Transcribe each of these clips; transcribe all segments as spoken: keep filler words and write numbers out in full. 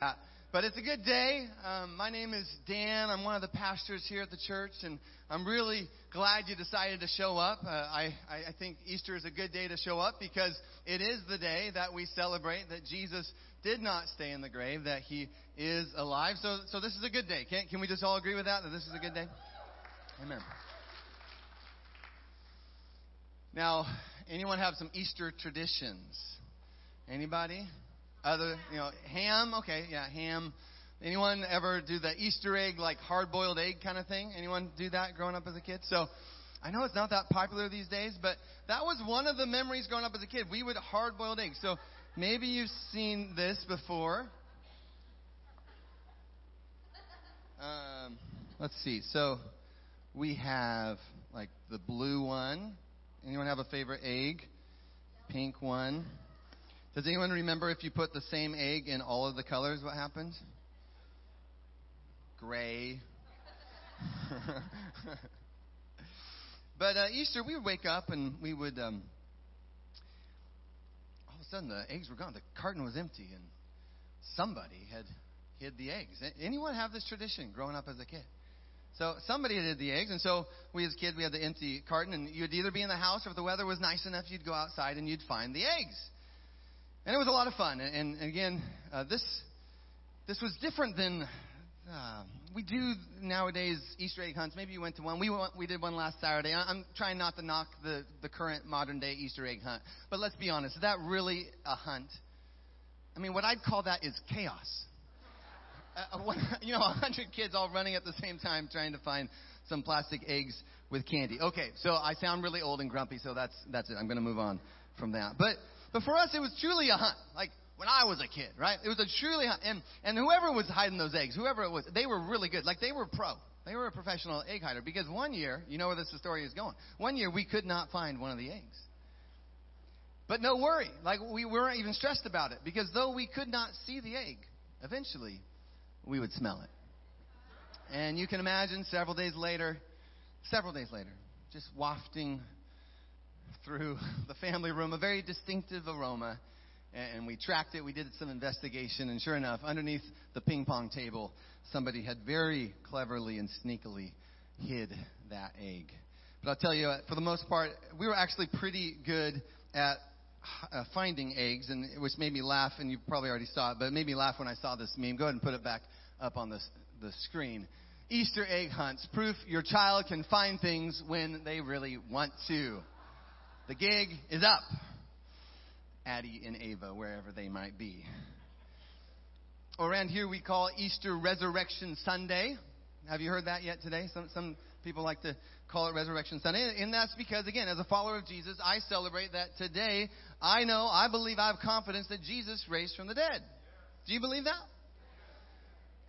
Uh, but it's a good day. Um, my name is Dan. I'm one of the pastors here at the church, and I'm really glad you decided to show up. Uh, I, I think Easter is a good day to show up because it is the day that we celebrate that Jesus did not stay in the grave, that he is alive. So, so this is a good day. Can, can we just all agree with that, that this is a good day? Amen. Now, anyone have some Easter traditions? Anybody? Other, you know, ham. Okay, yeah, ham. Anyone ever do the Easter egg, like hard-boiled egg kind of thing? Anyone do that growing up as a kid? So, I know it's not that popular these days, but that was one of the memories growing up as a kid. We would hard-boiled eggs. So, maybe you've seen this before. Um, let's see. So, we have, like, the blue one. Anyone have a favorite egg? Pink one. Does anyone remember if you put the same egg in all of the colors, what happens? Gray. But uh, Easter, we would wake up and we would, um, all of a sudden the eggs were gone. The carton was empty and somebody had hid the eggs. Anyone have this tradition growing up as a kid? So somebody had hid the eggs, and so we as kids, we had the empty carton, and you'd either be in the house or if the weather was nice enough, you'd go outside and you'd find the eggs. And it was a lot of fun. And, and again, uh, this this was different than uh, we do nowadays Easter egg hunts. Maybe you went to one. We went, we did one last Saturday. I'm trying not to knock the, the current modern-day Easter egg hunt. But let's be honest. Is that really a hunt? I mean, what I'd call that is chaos. Uh, one, you know, one hundred kids all running at the same time trying to find some plastic eggs with candy. Okay, so I sound really old and grumpy, so that's that's it. I'm going to move on from that. But... But for us, it was truly a hunt, like when I was a kid, right? It was a truly hunt. And, and whoever was hiding those eggs, whoever it was, they were really good. Like, they were pro. They were a professional egg hider. Because one year, you know where this story is going. One year, we could not find one of the eggs. But no worry. Like, we weren't even stressed about it. Because though we could not see the egg, eventually, we would smell it. And you can imagine several days later, several days later, just wafting through the family room, a very distinctive aroma, and we tracked it. We did some investigation, and sure enough, underneath the ping pong table, somebody had very cleverly and sneakily hid that egg. But I'll tell you, for the most part, we were actually pretty good at uh, finding eggs, and which made me laugh, and you probably already saw it, but it made me laugh when I saw this meme. Go ahead and put it back up on the, the screen. Easter egg hunts, proof your child can find things when they really want to. The gig is up. Addie and Ava, wherever they might be. Around here we call Easter Resurrection Sunday. Have you heard that yet today? Some some people like to call it Resurrection Sunday. And that's because, again, as a follower of Jesus, I celebrate that today. I know, I believe, I have confidence that Jesus raised from the dead. Do you believe that?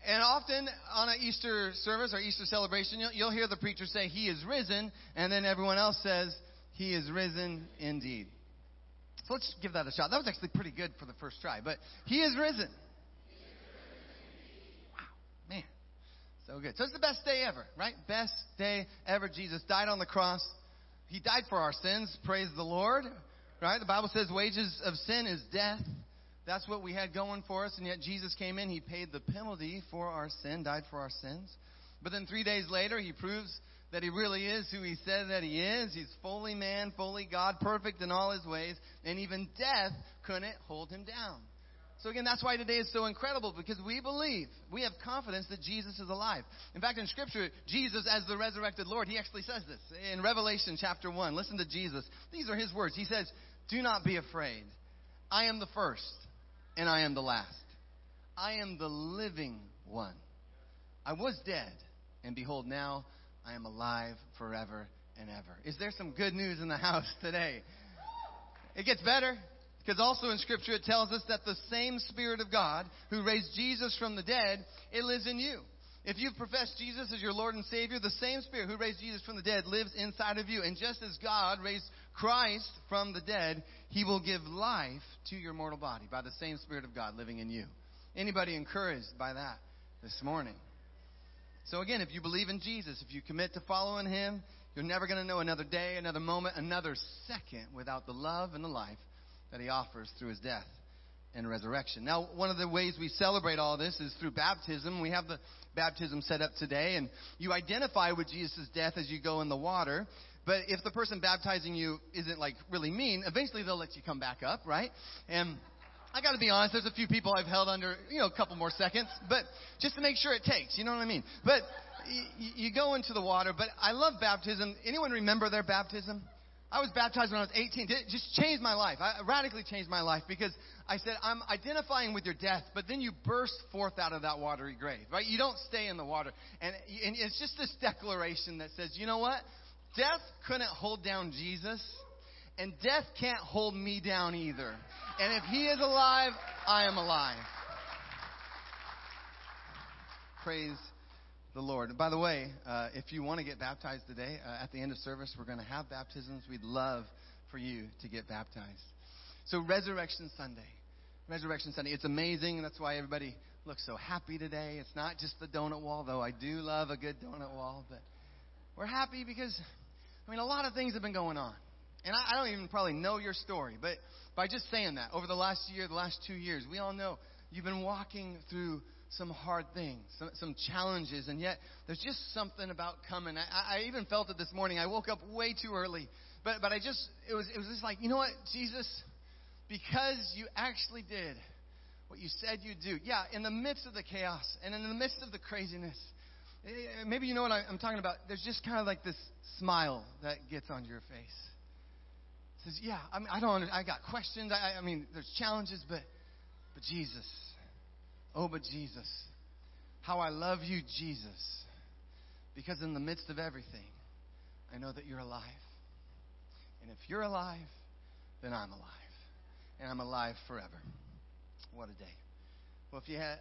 And often on an Easter service or Easter celebration, you'll, you'll hear the preacher say, "He is risen," and then everyone else says, "He is risen indeed." So let's give that a shot. That was actually pretty good for the first try, but he is risen. He is risen. Wow, man, so good. So it's the best day ever, right? Best day ever. Jesus died on the cross. He died for our sins. Praise the Lord, right? The Bible says wages of sin is death. That's what we had going for us, and yet Jesus came in. He paid the penalty for our sin, died for our sins. But then three days later, he proves that he really is who he said that he is. He's fully man, fully God, perfect in all his ways. And even death couldn't hold him down. So again, that's why today is so incredible, because we believe, we have confidence that Jesus is alive. In fact, in Scripture, Jesus as the resurrected Lord, he actually says this. In Revelation chapter one, listen to Jesus. These are his words. He says, "Do not be afraid. I am the first and I am the last. I am the living one. I was dead, and behold, now I am alive forever and ever." Is there some good news in the house today? It gets better, because also in Scripture it tells us that the same Spirit of God who raised Jesus from the dead, it lives in you. If you've professed Jesus as your Lord and Savior, the same Spirit who raised Jesus from the dead lives inside of you. And just as God raised Christ from the dead, he will give life to your mortal body by the same Spirit of God living in you. Anybody encouraged by that this morning? So again, if you believe in Jesus, if you commit to following him, you're never going to know another day, another moment, another second without the love and the life that he offers through his death and resurrection. Now, one of the ways we celebrate all this is through baptism. We have the baptism set up today, and you identify with Jesus' death as you go in the water. But if the person baptizing you isn't, like, really mean, eventually they'll let you come back up, right? And I got to be honest, there's a few people I've held under, you know, a couple more seconds, but just to make sure it takes, you know what I mean? But y- you go into the water, but I love baptism. Anyone remember their baptism? I was baptized when I was eighteen. It just changed my life. I radically changed my life because I said, I'm identifying with your death, but then you burst forth out of that watery grave, right? You don't stay in the water. And, and it's just this declaration that says, you know what? Death couldn't hold down Jesus, and death can't hold me down either. And if he is alive, I am alive. Praise the Lord. And by the way, uh, if you want to get baptized today, uh, at the end of service, we're going to have baptisms. We'd love for you to get baptized. So Resurrection Sunday. Resurrection Sunday. It's amazing. That's why everybody looks so happy today. It's not just the donut wall, though. I do love a good donut wall. But we're happy because, I mean, a lot of things have been going on. And I, I don't even probably know your story. But by just saying that, over the last year, the last two years, we all know you've been walking through some hard things, some, some challenges, and yet there's just something about coming. I, I even felt it this morning. I woke up way too early, but but I just it was it was just like, you know what, Jesus, because you actually did what you said you'd do. Yeah, in the midst of the chaos and in the midst of the craziness, maybe you know what I'm talking about. There's just kind of like this smile that gets onto your face. It says, yeah, I mean, I don't. I got questions. I, I mean, there's challenges, but but Jesus. Oh, but Jesus, how I love you, Jesus, because in the midst of everything, I know that you're alive. And if you're alive, then I'm alive. And I'm alive forever. What a day. Well, if you had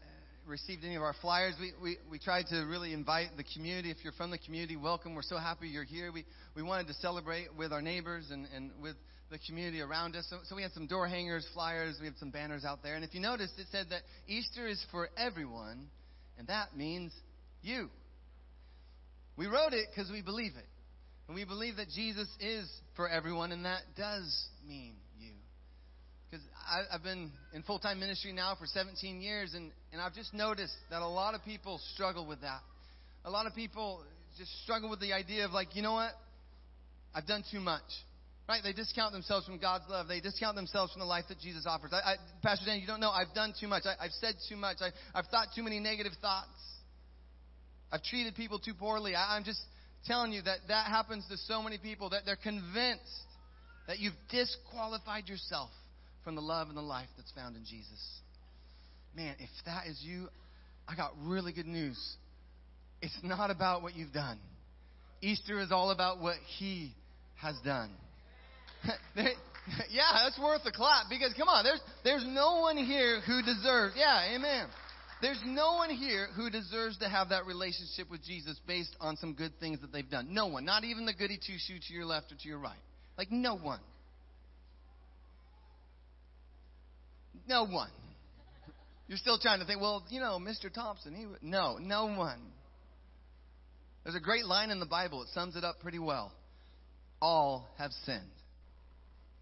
received any of our flyers, we, we, we tried to really invite the community. If you're from the community, welcome. We're so happy you're here. We, we wanted to celebrate with our neighbors and, and with the community around us. So, so we had some door hangers, flyers, we had some banners out there. And if you noticed, it said that Easter is for everyone, and that means you. We wrote it because we believe it. And we believe that Jesus is for everyone, and that does mean you. Because I've been in full-time ministry now for seventeen years, and, and I've just noticed that a lot of people struggle with that. A lot of people just struggle with the idea of, like, you know what? I've done too much. Right? They discount themselves from God's love. They discount themselves from the life that Jesus offers. I, I, Pastor Dan, you don't know. I've done too much. I, I've said too much. I, I've thought too many negative thoughts. I've treated people too poorly. I, I'm just telling you that that happens to so many people, that they're convinced that you've disqualified yourself from the love and the life that's found in Jesus. Man, if that is you, I got really good news. It's not about what you've done. Easter is all about what he has done. Yeah, that's worth a clap, because come on, there's there's no one here who deserves. Yeah, amen. There's no one here who deserves to have that relationship with Jesus based on some good things that they've done. No one, not even the goody two-shoe to your left or to your right. Like no one. No one. You're still trying to think, well, you know, Mister Thompson, he would. No, no one. There's a great line in the Bible. It sums it up pretty well. All have sinned.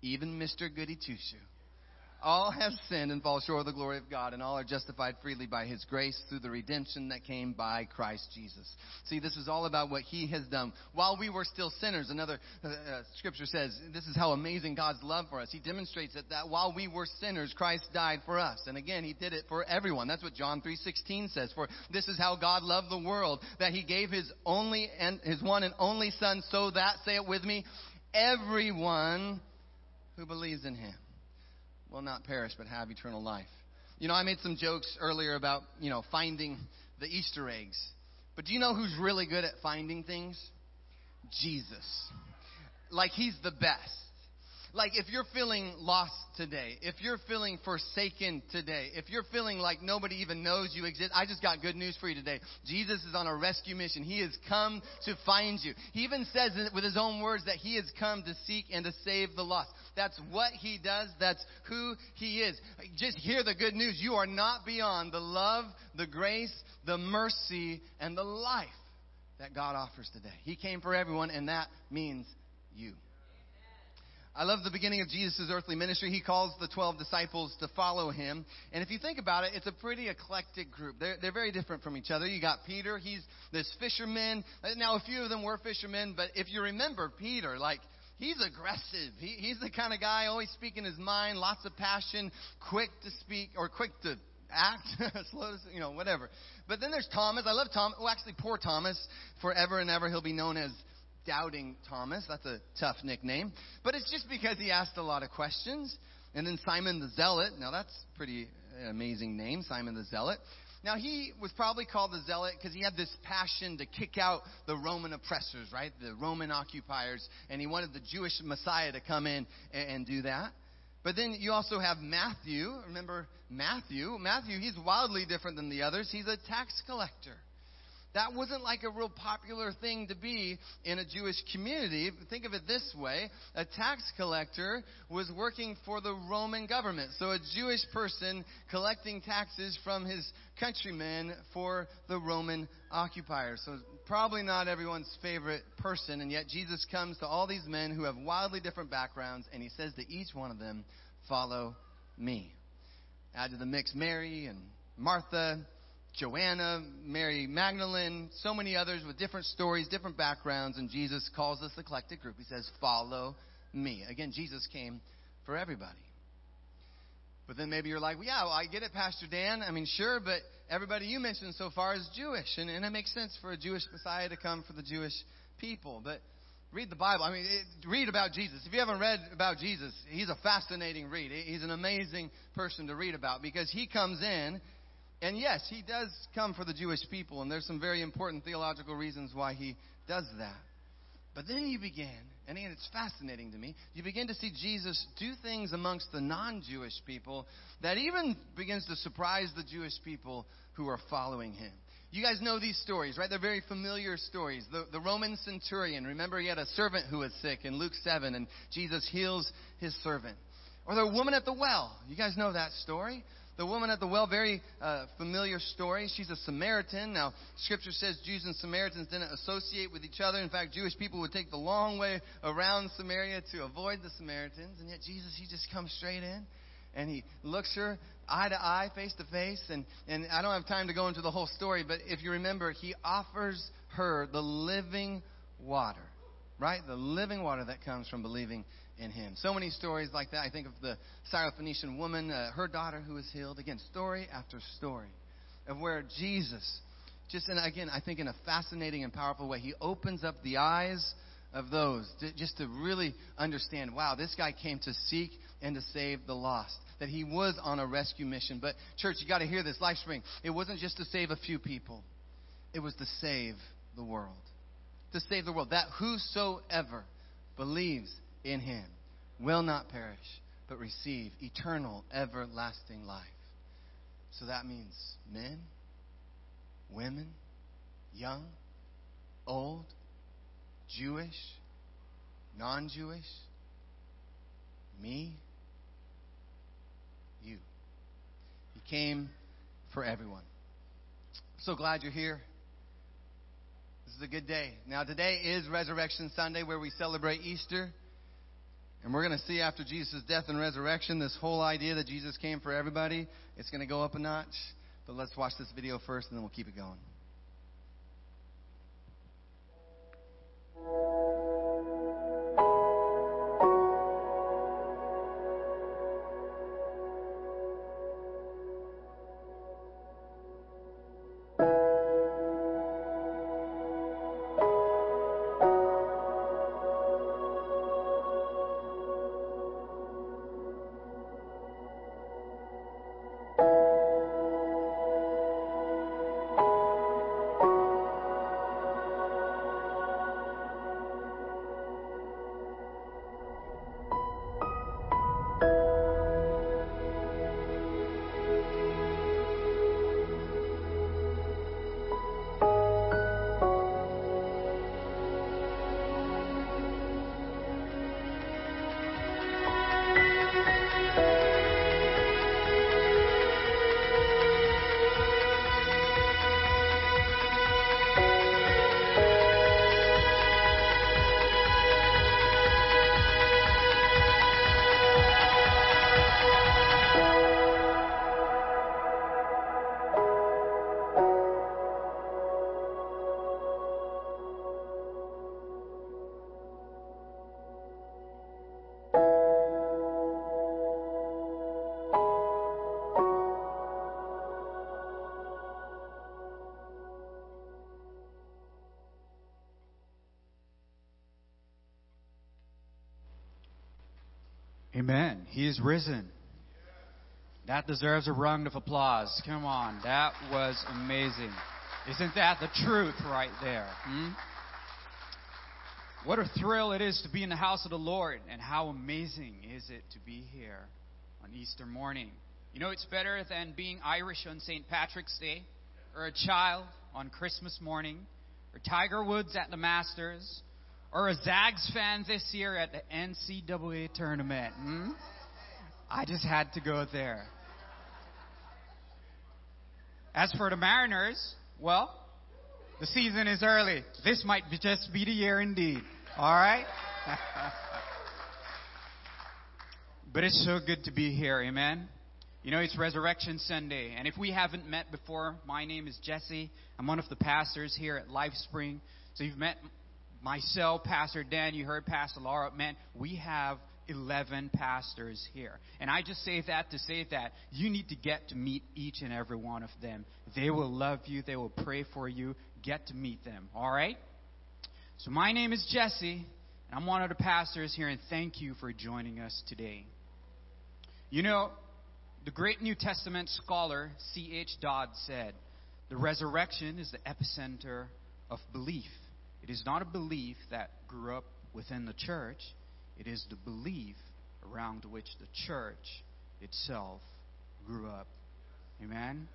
Even Mister Goody Two-Shoe. All have sinned and fall short of the glory of God, and all are justified freely by his grace through the redemption that came by Christ Jesus. See, this is all about what he has done while we were still sinners. Another uh, uh, scripture says, this is how amazing God's love for us. He demonstrates that, that while we were sinners, Christ died for us. And again, he did it for everyone. That's what John three sixteen says. For this is how God loved the world, that he gave his only and his one and only son, so that, say it with me, everyone who believes in him will not perish but have eternal life. You know, I made some jokes earlier about, you know, finding the Easter eggs. But do you know who's really good at finding things? Jesus. Like, he's the best. Like, if you're feeling lost today, if you're feeling forsaken today, if you're feeling like nobody even knows you exist, I just got good news for you today. Jesus is on a rescue mission. He has come to find you. He even says with his own words that he has come to seek and to save the lost. That's what he does. That's who he is. Just hear the good news. You are not beyond the love, the grace, the mercy, and the life that God offers today. He came for everyone, and that means you. I love the beginning of Jesus' earthly ministry. He calls the twelve disciples to follow him. And if you think about it, it's a pretty eclectic group. They're, they're very different from each other. You got Peter. He's this fisherman. Now, a few of them were fishermen. But if you remember Peter, like, he's aggressive. He, he's the kind of guy always speaking his mind, lots of passion, quick to speak or quick to act, slow to, you know, whatever. But then there's Thomas. I love Thomas. Well, actually, poor Thomas. Forever and ever, he'll be known as Doubting Thomas. That's a tough nickname. But it's just because he asked a lot of questions. And then Simon the Zealot. Now, that's a pretty amazing name, Simon the Zealot. Now, he was probably called the Zealot because he had this passion to kick out the Roman oppressors, right? The Roman occupiers. And he wanted the Jewish Messiah to come in and, and do that. But then you also have Matthew. Remember Matthew? Matthew, he's wildly different than the others. He's a tax collector. That wasn't like a real popular thing to be in a Jewish community. Think of it this way. A tax collector was working for the Roman government. So a Jewish person collecting taxes from his countrymen for the Roman occupiers. So probably not everyone's favorite person. And yet Jesus comes to all these men who have wildly different backgrounds. And he says to each one of them, follow me. Add to the mix Mary and Martha, Joanna, Mary Magdalene, so many others with different stories, different backgrounds, and Jesus calls this eclectic group. He says, follow me. Again, Jesus came for everybody. But then maybe you're like, well, yeah, well, I get it, Pastor Dan. I mean, sure, but everybody you mentioned so far is Jewish, and, and it makes sense for a Jewish Messiah to come for the Jewish people. But read the Bible. I mean, it, read about Jesus. If you haven't read about Jesus, he's a fascinating read. He's an amazing person to read about because he comes in. And yes, he does come for the Jewish people, and there's some very important theological reasons why he does that. But then you begin, and again, it's fascinating to me, you begin to see Jesus do things amongst the non-Jewish people that even begins to surprise the Jewish people who are following him. You guys know these stories, right? They're very familiar stories. The, the Roman centurion, remember he had a servant who was sick in Luke seven, and Jesus heals his servant. Or the woman at the well. You guys know that story? The woman at the well, very uh, familiar story. She's a Samaritan. Now, Scripture says Jews and Samaritans didn't associate with each other. In fact, Jewish people would take the long way around Samaria to avoid the Samaritans. And yet Jesus, he just comes straight in. And he looks her eye to eye, face to face. And, and I don't have time to go into the whole story. But if you remember, he offers her the living water. Right? The living water that comes from believing in him. So many stories like that. I think of the Syrophoenician woman, uh, her daughter who was healed. Again, story after story of where Jesus, just in, again, I think in a fascinating and powerful way, he opens up the eyes of those to, just to really understand, wow, this guy came to seek and to save the lost, that he was on a rescue mission. But church, you got to hear this, Life Spring. It wasn't just to save a few people. It was to save the world. To save the world. That whosoever believes in him will not perish, but receive eternal, everlasting life. So that means men, women, young, old, Jewish, non-Jewish, me, you. He came for everyone. So glad you're here. This is a good day. Now, today is Resurrection Sunday, where we celebrate Easter. And we're going to see after Jesus' death and resurrection, this whole idea that Jesus came for everybody, it's going to go up a notch. But let's watch this video first, and then we'll keep it going. Amen. He is risen. That deserves a round of applause. Come on. That was amazing. Isn't that the truth right there? Hmm? What a thrill it is to be in the house of the Lord, and how amazing is it to be here on Easter morning. You know, it's better than being Irish on Saint Patrick's Day, or a child on Christmas morning, or Tiger Woods at the Masters, or a Zags fan this year at the N C double A tournament. Hmm? I just had to go there. As for the Mariners, well, the season is early. This might be just be the year indeed. All right? But it's so good to be here. Amen? You know, it's Resurrection Sunday. And if we haven't met before, my name is Jesse. I'm one of the pastors here at Life Spring. So you've met myself, Pastor Dan, you heard Pastor Laura. Man, we have eleven pastors here. And I just say that to say that you need to get to meet each and every one of them. They will love you. They will pray for you. Get to meet them. All right? So my name is Jesse, and I'm one of the pastors here, and thank you for joining us today. You know, the great New Testament scholar C H Dodd said, the resurrection is the epicenter of belief. It is not a belief that grew up within the church. It is the belief around which the church itself grew up. Amen?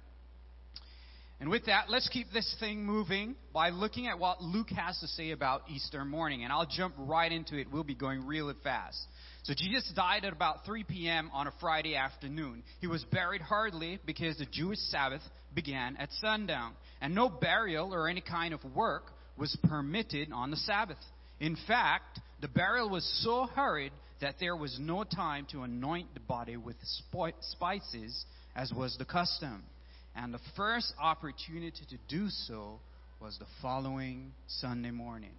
And with that, let's keep this thing moving by looking at what Luke has to say about Easter morning. And I'll jump right into it. We'll be going really fast. So Jesus died at about three p.m. on a Friday afternoon. He was buried hurriedly because the Jewish Sabbath began at sundown. And no burial or any kind of work was permitted on the Sabbath. In fact, the burial was so hurried that there was no time to anoint the body with spices, as was the custom. And the first opportunity to do so was the following Sunday morning.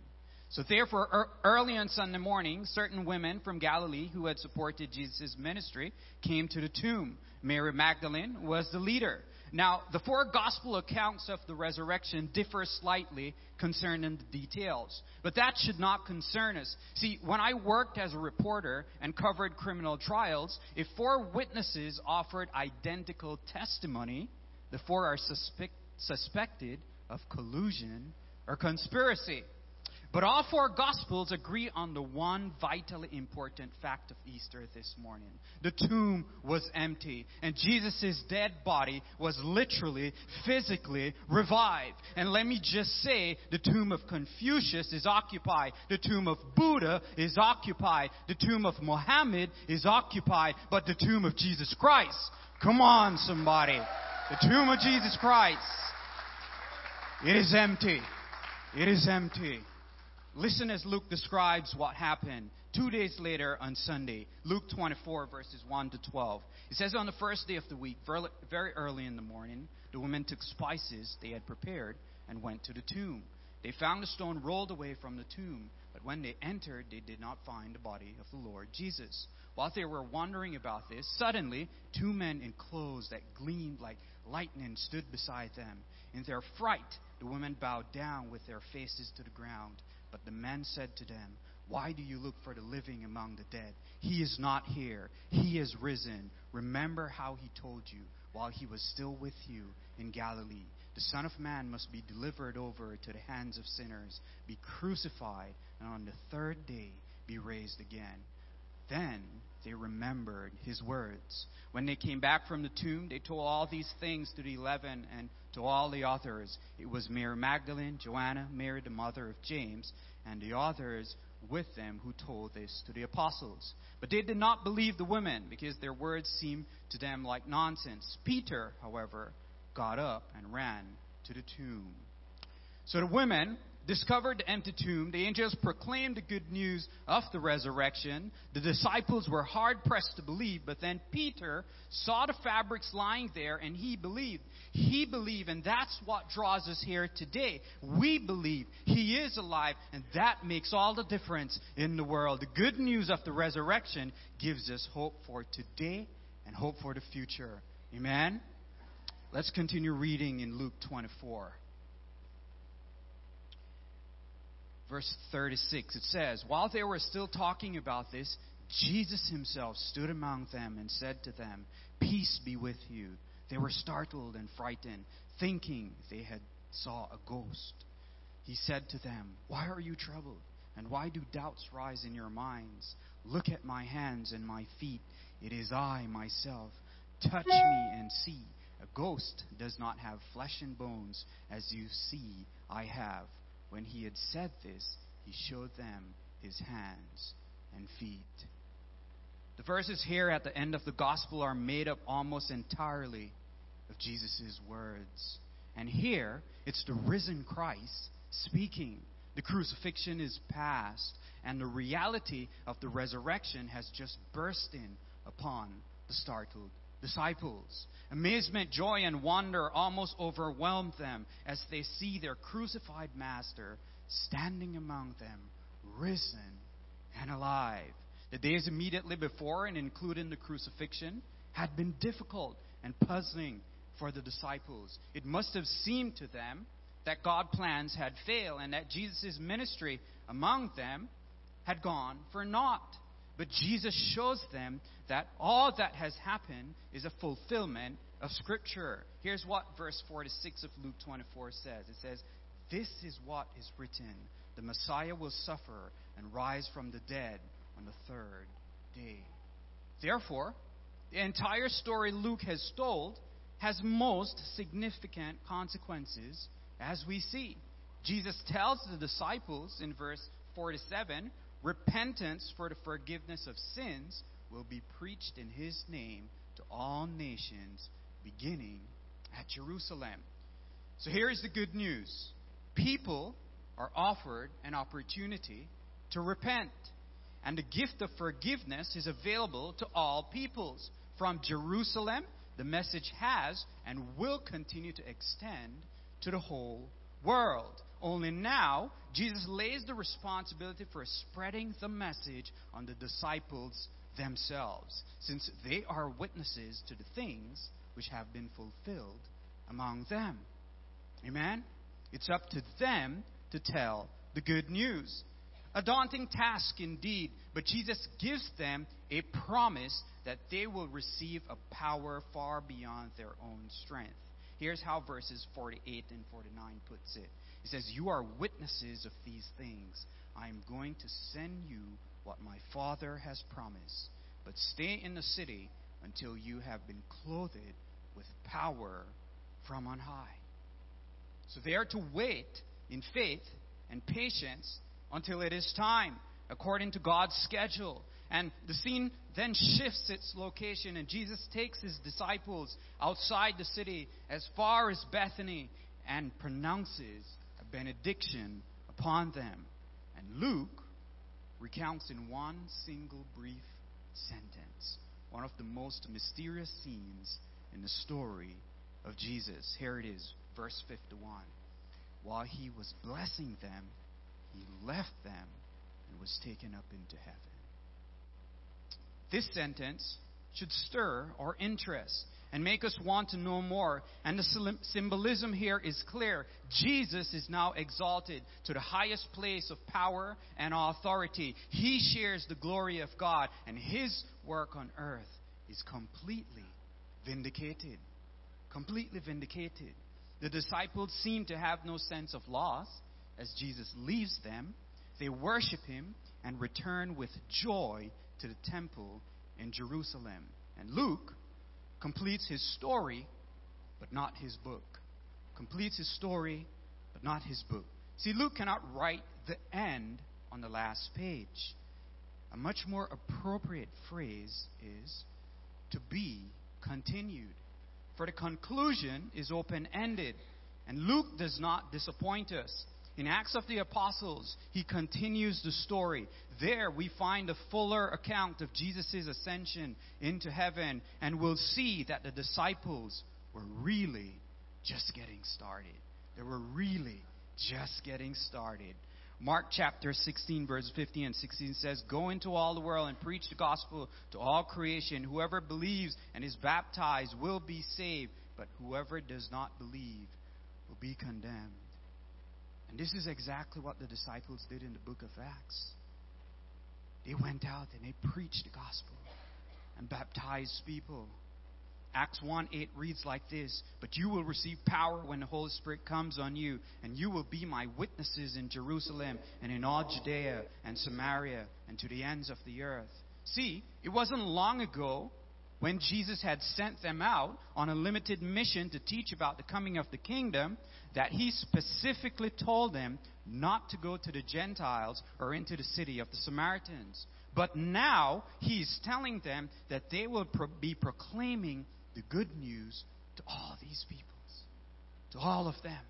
So therefore, er, early on Sunday morning, certain women from Galilee who had supported Jesus' ministry came to the tomb. Mary Magdalene was the leader. Now, the four gospel accounts of the resurrection differ slightly concerning the details, but that should not concern us. See, when I worked as a reporter and covered criminal trials, if four witnesses offered identical testimony, the four are suspect, suspected of collusion or conspiracy. But all four Gospels agree on the one vitally important fact of Easter this morning. The tomb was empty, and Jesus' dead body was literally, physically revived. And let me just say, the tomb of Confucius is occupied. The tomb of Buddha is occupied. The tomb of Mohammed is occupied. But the tomb of Jesus Christ, come on, somebody. The tomb of Jesus Christ, it is empty. It is empty. Listen as Luke describes what happened two days later on Sunday, Luke twenty-four, verses one to twelve. It says, on the first day of the week, very early in the morning, the women took spices they had prepared and went to the tomb. They found the stone rolled away from the tomb, but when they entered, they did not find the body of the Lord Jesus. While they were wondering about this, suddenly two men in clothes that gleamed like lightning stood beside them. In their fright, the women bowed down with their faces to the ground. But the men said to them, why do you look for the living among the dead? He is not here. He is risen. Remember how he told you while he was still with you in Galilee. The Son of Man must be delivered over to the hands of sinners, be crucified, and on the third day be raised again. Then they remembered his words. When they came back from the tomb, they told all these things to the eleven and to all the others. It was Mary Magdalene, Joanna, Mary the mother of James, and the others with them who told this to the apostles. But they did not believe the women, because their words seemed to them like nonsense. Peter, however, got up and ran to the tomb. So the women discovered the empty tomb. The angels proclaimed the good news of the resurrection. The disciples were hard-pressed to believe, but then Peter saw the fabrics lying there, and he believed. He believed, and that's what draws us here today. We believe he is alive, and that makes all the difference in the world. The good news of the resurrection gives us hope for today and hope for the future. Amen? Let's continue reading in Luke twenty-four. Verse thirty-six, it says, while they were still talking about this, Jesus himself stood among them and said to them, "Peace be with you." They were startled and frightened, thinking they had saw a ghost. He said to them, "Why are you troubled? And why do doubts rise in your minds? Look at my hands and my feet. It is I myself. Touch me and see. A ghost does not have flesh and bones, as you see I have." When he had said this, he showed them his hands and feet. The verses here at the end of the gospel are made up almost entirely of Jesus' words. And here, it's the risen Christ speaking. The crucifixion is past, and the reality of the resurrection has just burst in upon the startled disciples. Amazement, joy, and wonder almost overwhelmed them as they see their crucified master standing among them, risen and alive. The days immediately before, and including the crucifixion, had been difficult and puzzling for the disciples. It must have seemed to them that God's plans had failed and that Jesus' ministry among them had gone for naught. But Jesus shows them that all that has happened is a fulfillment of Scripture. Here's what verse four to six of Luke twenty-four says. It says, "This is what is written. The Messiah will suffer and rise from the dead on the third day." Therefore, the entire story Luke has told has most significant consequences, as we see. Jesus tells the disciples in verse four to seven, repentance for the forgiveness of sins will be preached in his name to all nations, beginning at Jerusalem. So here is the good news. People are offered an opportunity to repent. And the gift of forgiveness is available to all peoples. From Jerusalem, the message has and will continue to extend to the whole world. Only now, Jesus lays the responsibility for spreading the message on the disciples themselves, since they are witnesses to the things which have been fulfilled among them. Amen? It's up to them to tell the good news. A daunting task indeed, but Jesus gives them a promise that they will receive a power far beyond their own strength. Here's how verses forty-eight and forty-nine puts it. He says, "You are witnesses of these things. I am going to send you what my Father has promised. But stay in the city until you have been clothed with power from on high." So they are to wait in faith and patience until it is time, according to God's schedule. And the scene then shifts its location, and Jesus takes his disciples outside the city as far as Bethany and pronounces a benediction upon them. And Luke recounts in one single brief sentence one of the most mysterious scenes in the story of Jesus. Here it is, verse fifty-one. "While he was blessing them, he left them and was taken up into heaven." This sentence should stir our interest and make us want to know more. And the symbolism here is clear. Jesus is now exalted to the highest place of power and authority. He shares the glory of God, and his work on earth is completely vindicated. Completely vindicated. The disciples seem to have no sense of loss. As Jesus leaves them, they worship him and return with joy to the temple in Jerusalem. And Luke completes his story, but not his book. Completes his story, but not his book. See, Luke cannot write the end on the last page. A much more appropriate phrase is to be continued. For the conclusion is open-ended, and Luke does not disappoint us. In Acts of the Apostles, he continues the story. There we find a fuller account of Jesus' ascension into heaven, and we'll see that the disciples were really just getting started. They were really just getting started. Mark chapter sixteen, verse fifteen and sixteen says, "Go into all the world and preach the gospel to all creation. Whoever believes and is baptized will be saved, but whoever does not believe will be condemned." And this is exactly what the disciples did in the book of Acts. they went out and they preached the gospel and baptized people. Acts one eight reads like this: "But you will receive power when the Holy Spirit comes on you, and you will be my witnesses in Jerusalem and in all Judea and Samaria and to the ends of the earth." See, it wasn't long ago when Jesus had sent them out on a limited mission to teach about the coming of the kingdom that he specifically told them not to go to the Gentiles or into the city of the Samaritans. But now he's telling them that they will pro- be proclaiming the good news to all these peoples, to all of them.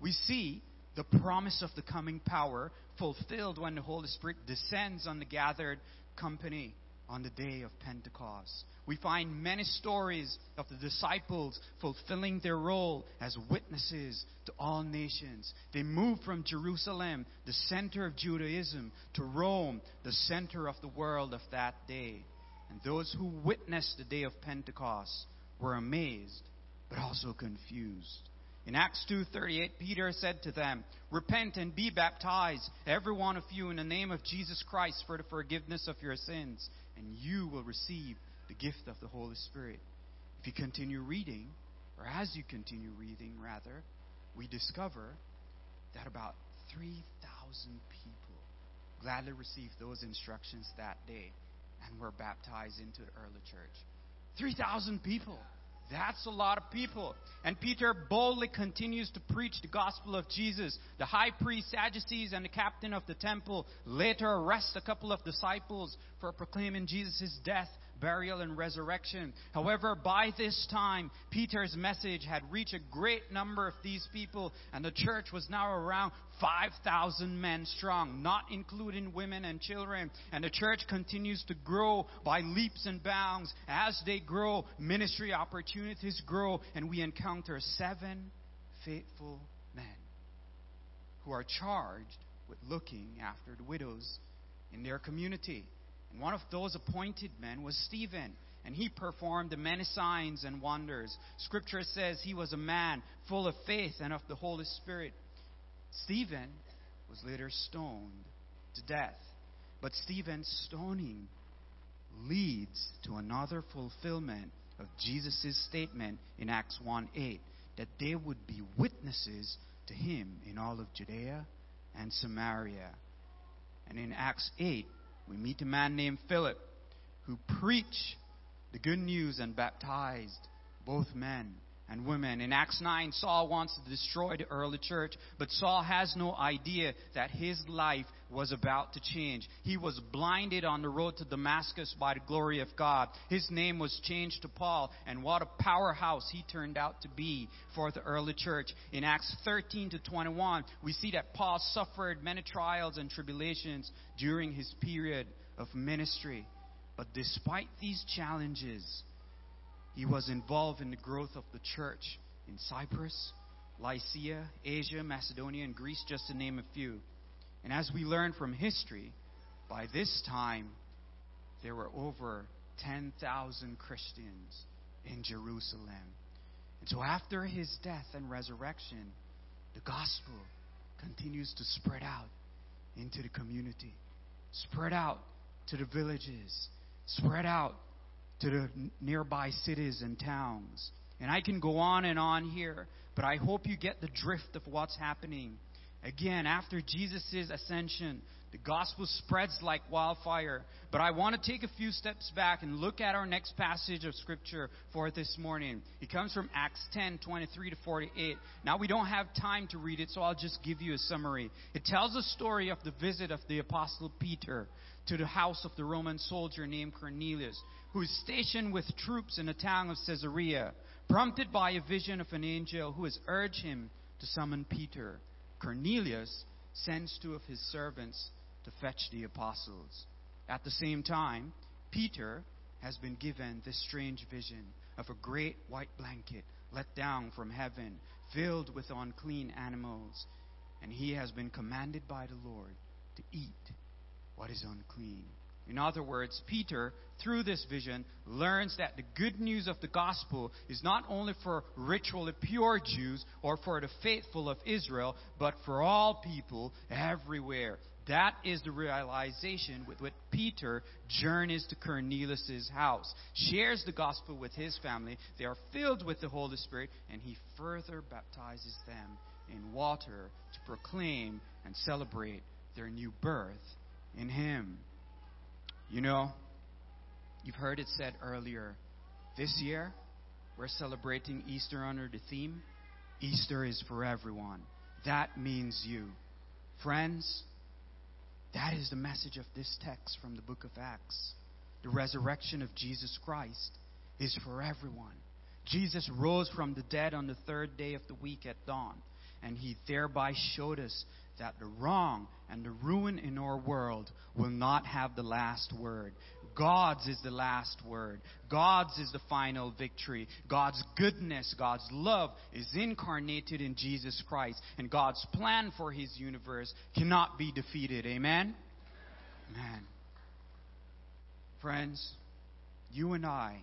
We see the promise of the coming power fulfilled when the Holy Spirit descends on the gathered company on the day of Pentecost. We find many stories of the disciples fulfilling their role as witnesses to all nations. They moved from Jerusalem, the center of Judaism, to Rome, the center of the world of that day. And those who witnessed the day of Pentecost were amazed, but also confused. In Acts two thirty-eight, Peter said to them, "Repent and be baptized, every one of you, in the name of Jesus Christ for the forgiveness of your sins, and you will receive the gift of the Holy Spirit." If you continue reading, or as you continue reading, rather, we discover that about three thousand people gladly received those instructions that day and were baptized into the early church. three thousand people! That's a lot of people. And Peter boldly continues to preach the gospel of Jesus. The high priest, Sadducees, and the captain of the temple later arrest a couple of disciples for proclaiming Jesus' death, burial, and resurrection. However, by this time, Peter's message had reached a great number of these people, and the church was now around five thousand men strong, not including women and children. And the church continues to grow by leaps and bounds. As they grow, ministry opportunities grow, and we encounter seven faithful men who are charged with looking after the widows in their community. And one of those appointed men was Stephen, and he performed many signs and wonders. Scripture says he was a man full of faith and of the Holy Spirit. Stephen was later stoned to death. But Stephen's stoning leads to another fulfillment of Jesus' statement in Acts one eight, that they would be witnesses to him in all of Judea and Samaria. And in Acts eight, we meet a man named Philip who preached the good news and baptized both men and women. In Acts nine, Saul wants to destroy the early church, but Saul has no idea that his life was about to change. He was blinded on the road to Damascus by the glory of God. His name was changed to Paul, and what a powerhouse he turned out to be for the early church. In Acts thirteen to twenty-one, we see that Paul suffered many trials and tribulations during his period of ministry. But despite these challenges, he was involved in the growth of the church in Cyprus, Lycia, Asia, Macedonia, and Greece, just to name a few. And as we learn from history, by this time, there were over ten thousand Christians in Jerusalem. And so after his death and resurrection, the gospel continues to spread out into the community, spread out to the villages, spread out to the nearby cities and towns. And I can go on and on here, but I hope you get the drift of what's happening. Again, after Jesus' ascension, the gospel spreads like wildfire. But I want to take a few steps back and look at our next passage of Scripture for this morning. It comes from Acts ten, twenty-three to forty-eight. Now, we don't have time to read it, so I'll just give you a summary. It tells the story of the visit of the Apostle Peter to the house of the Roman soldier named Cornelius, who is stationed with troops in the town of Caesarea. Prompted by a vision of an angel who has urged him to summon Peter, Cornelius sends two of his servants to fetch the apostles. At the same time, Peter has been given this strange vision of a great white blanket let down from heaven, filled with unclean animals, and he has been commanded by the Lord to eat what is unclean. In other words, Peter, through this vision, learns that the good news of the gospel is not only for ritually pure Jews or for the faithful of Israel, but for all people everywhere. That is the realization with which Peter journeys to Cornelius' house, shares the gospel with his family. They are filled with the Holy Spirit, and he further baptizes them in water to proclaim and celebrate their new birth in him. You know, you've heard it said earlier, this year we're celebrating Easter under the theme, Easter is for everyone. That means you. Friends, that is the message of this text from the book of Acts. The resurrection of Jesus Christ is for everyone. Jesus rose from the dead on the third day of the week at dawn, and he thereby showed us that the wrong and the ruin in our world will not have the last word. God's is the last word. God's is the final victory. God's goodness, God's love is incarnated in Jesus Christ. And God's plan for his universe cannot be defeated. Amen? Amen. Friends, you and I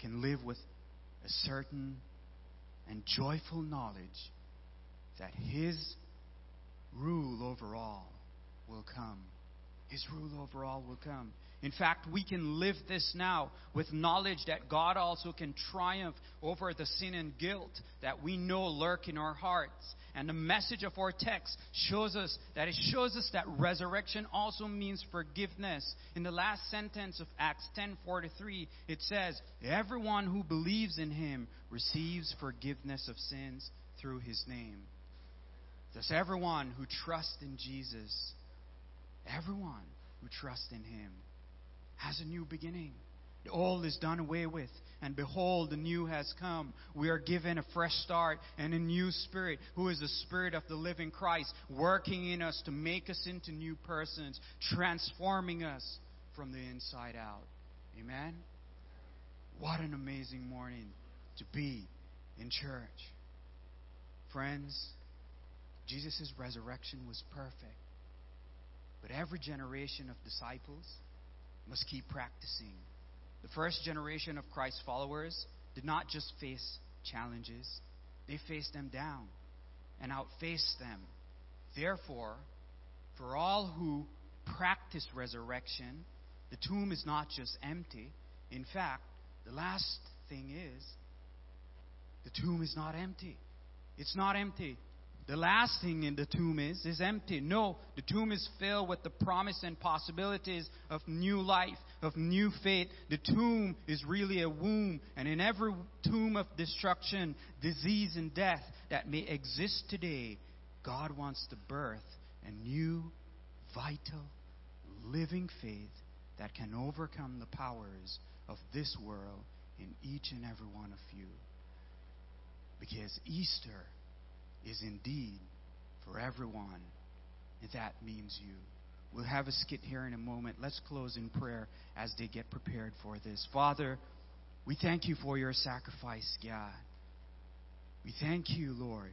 can live with a certain and joyful knowledge that his rule over all will come. His rule over all will come. In fact, we can live this now with knowledge that God also can triumph over the sin and guilt that we know lurk in our hearts. And the message of our text shows us that it shows us that resurrection also means forgiveness. In the last sentence of Acts ten forty-three, it says, "Everyone who believes in him receives forgiveness of sins through his name." Thus, everyone who trusts in Jesus, everyone who trusts in him, has a new beginning. The old is done away with, and behold, the new has come. We are given a fresh start and a new spirit, who is the Spirit of the living Christ, working in us to make us into new persons, transforming us from the inside out. Amen? What an amazing morning to be in church. Friends, Jesus' resurrection was perfect, but every generation of disciples must keep practicing. The first generation of Christ's followers did not just face challenges, they faced them down and outfaced them. Therefore, for all who practice resurrection, the tomb is not just empty. In fact, the last thing is, the tomb is not empty. It's not empty. The last thing in the tomb is, is empty. No, the tomb is filled with the promise and possibilities of new life, of new faith. The tomb is really a womb, and in every tomb of destruction, disease, and death that may exist today, God wants to birth a new, vital, living faith that can overcome the powers of this world in each and every one of you. Because Easter is indeed for everyone, and that means you. We'll have a skit here in a moment. Let's close in prayer as they get prepared for this. Father, we thank you for your sacrifice, God. We thank you, Lord,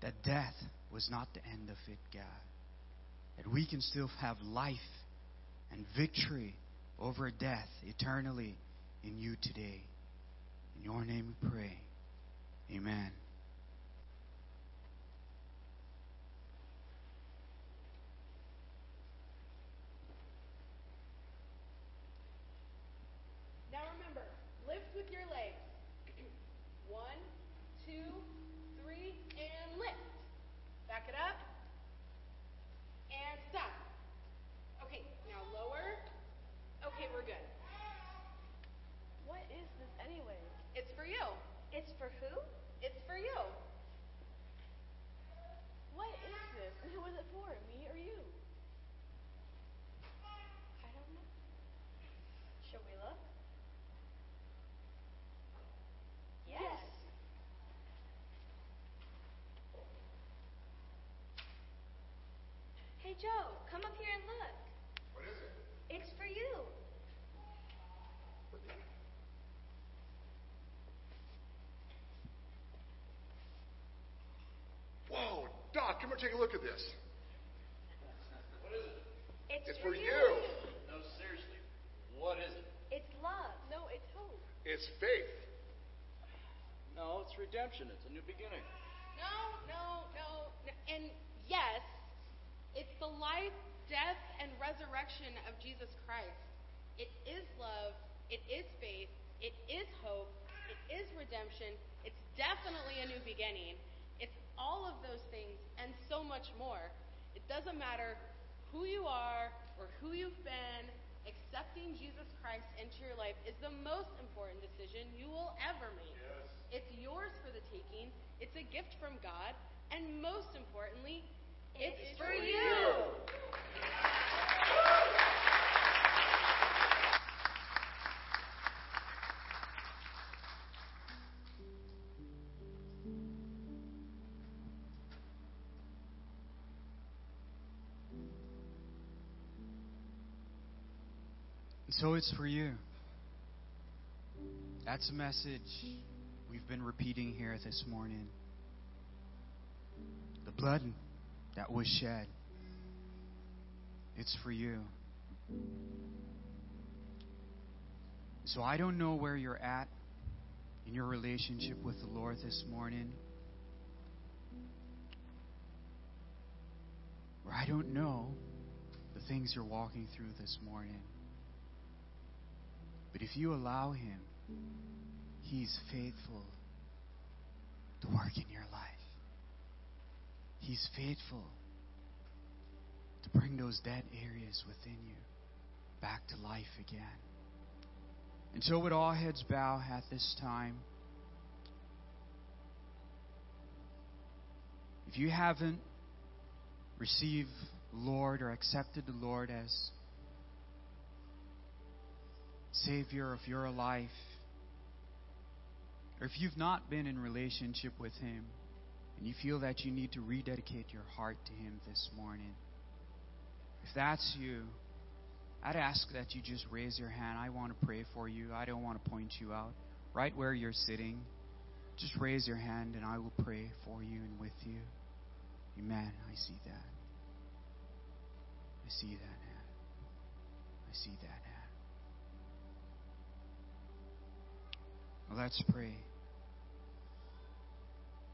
that death was not the end of it, God. That we can still have life and victory over death eternally in you today. In your name we pray. Amen. Hey, Joe, come up here and look. What is it? It's for you. Whoa, Doc, come here and take a look at this. What is it? It's, it's for, for you. you. No, seriously, what is it? It's love. No, it's hope. It's faith. No, it's redemption. It's a new beginning. No, no, no, no. And yes, It's the life, death, and resurrection of Jesus Christ. It is love, it is faith, it is hope, it is redemption, it's definitely a new beginning. It's all of those things and so much more. It doesn't matter who you are or who you've been, accepting Jesus Christ into your life is the most important decision you will ever make. Yes. It's yours for the taking, it's a gift from God, and most importantly, it's, it's for you! you. So it's for you. That's a message we've been repeating here this morning. The blood that was shed, it's for you. So I don't know where you're at in your relationship with the Lord this morning. Or I don't know the things you're walking through this morning. But if you allow Him, He's faithful to work in your life. He's faithful to bring those dead areas within you back to life again. And so with all heads bowed at this time, if you haven't received the Lord or accepted the Lord as Savior of your life, or if you've not been in relationship with Him and you feel that you need to rededicate your heart to Him this morning, if that's you, I'd ask that you just raise your hand. I want to pray for you. I don't want to point you out. Right where you're sitting, just raise your hand and I will pray for you and with you. Amen. I see that. I see that hand. I see that hand. Let's pray.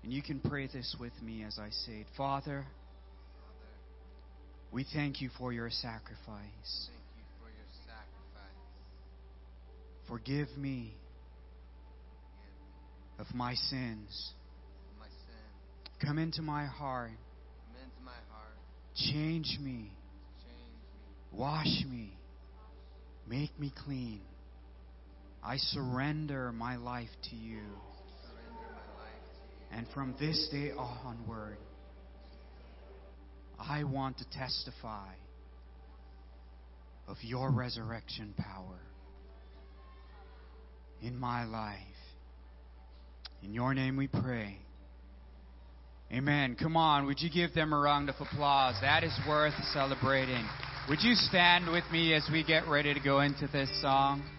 And you can pray this with me as I say it. Father, we thank you for your sacrifice. Thank you for your sacrifice. Forgive me of my sins. My sins. Come into my heart. Come into my heart. Change me. Change me. Wash me. Make me clean. I surrender my life to you. Surrender my life to you. And from this day onward, I want to testify of your resurrection power in my life. In your name we pray. Amen. Come on, would you give them a round of applause? That is worth celebrating. Would you stand with me as we get ready to go into this song?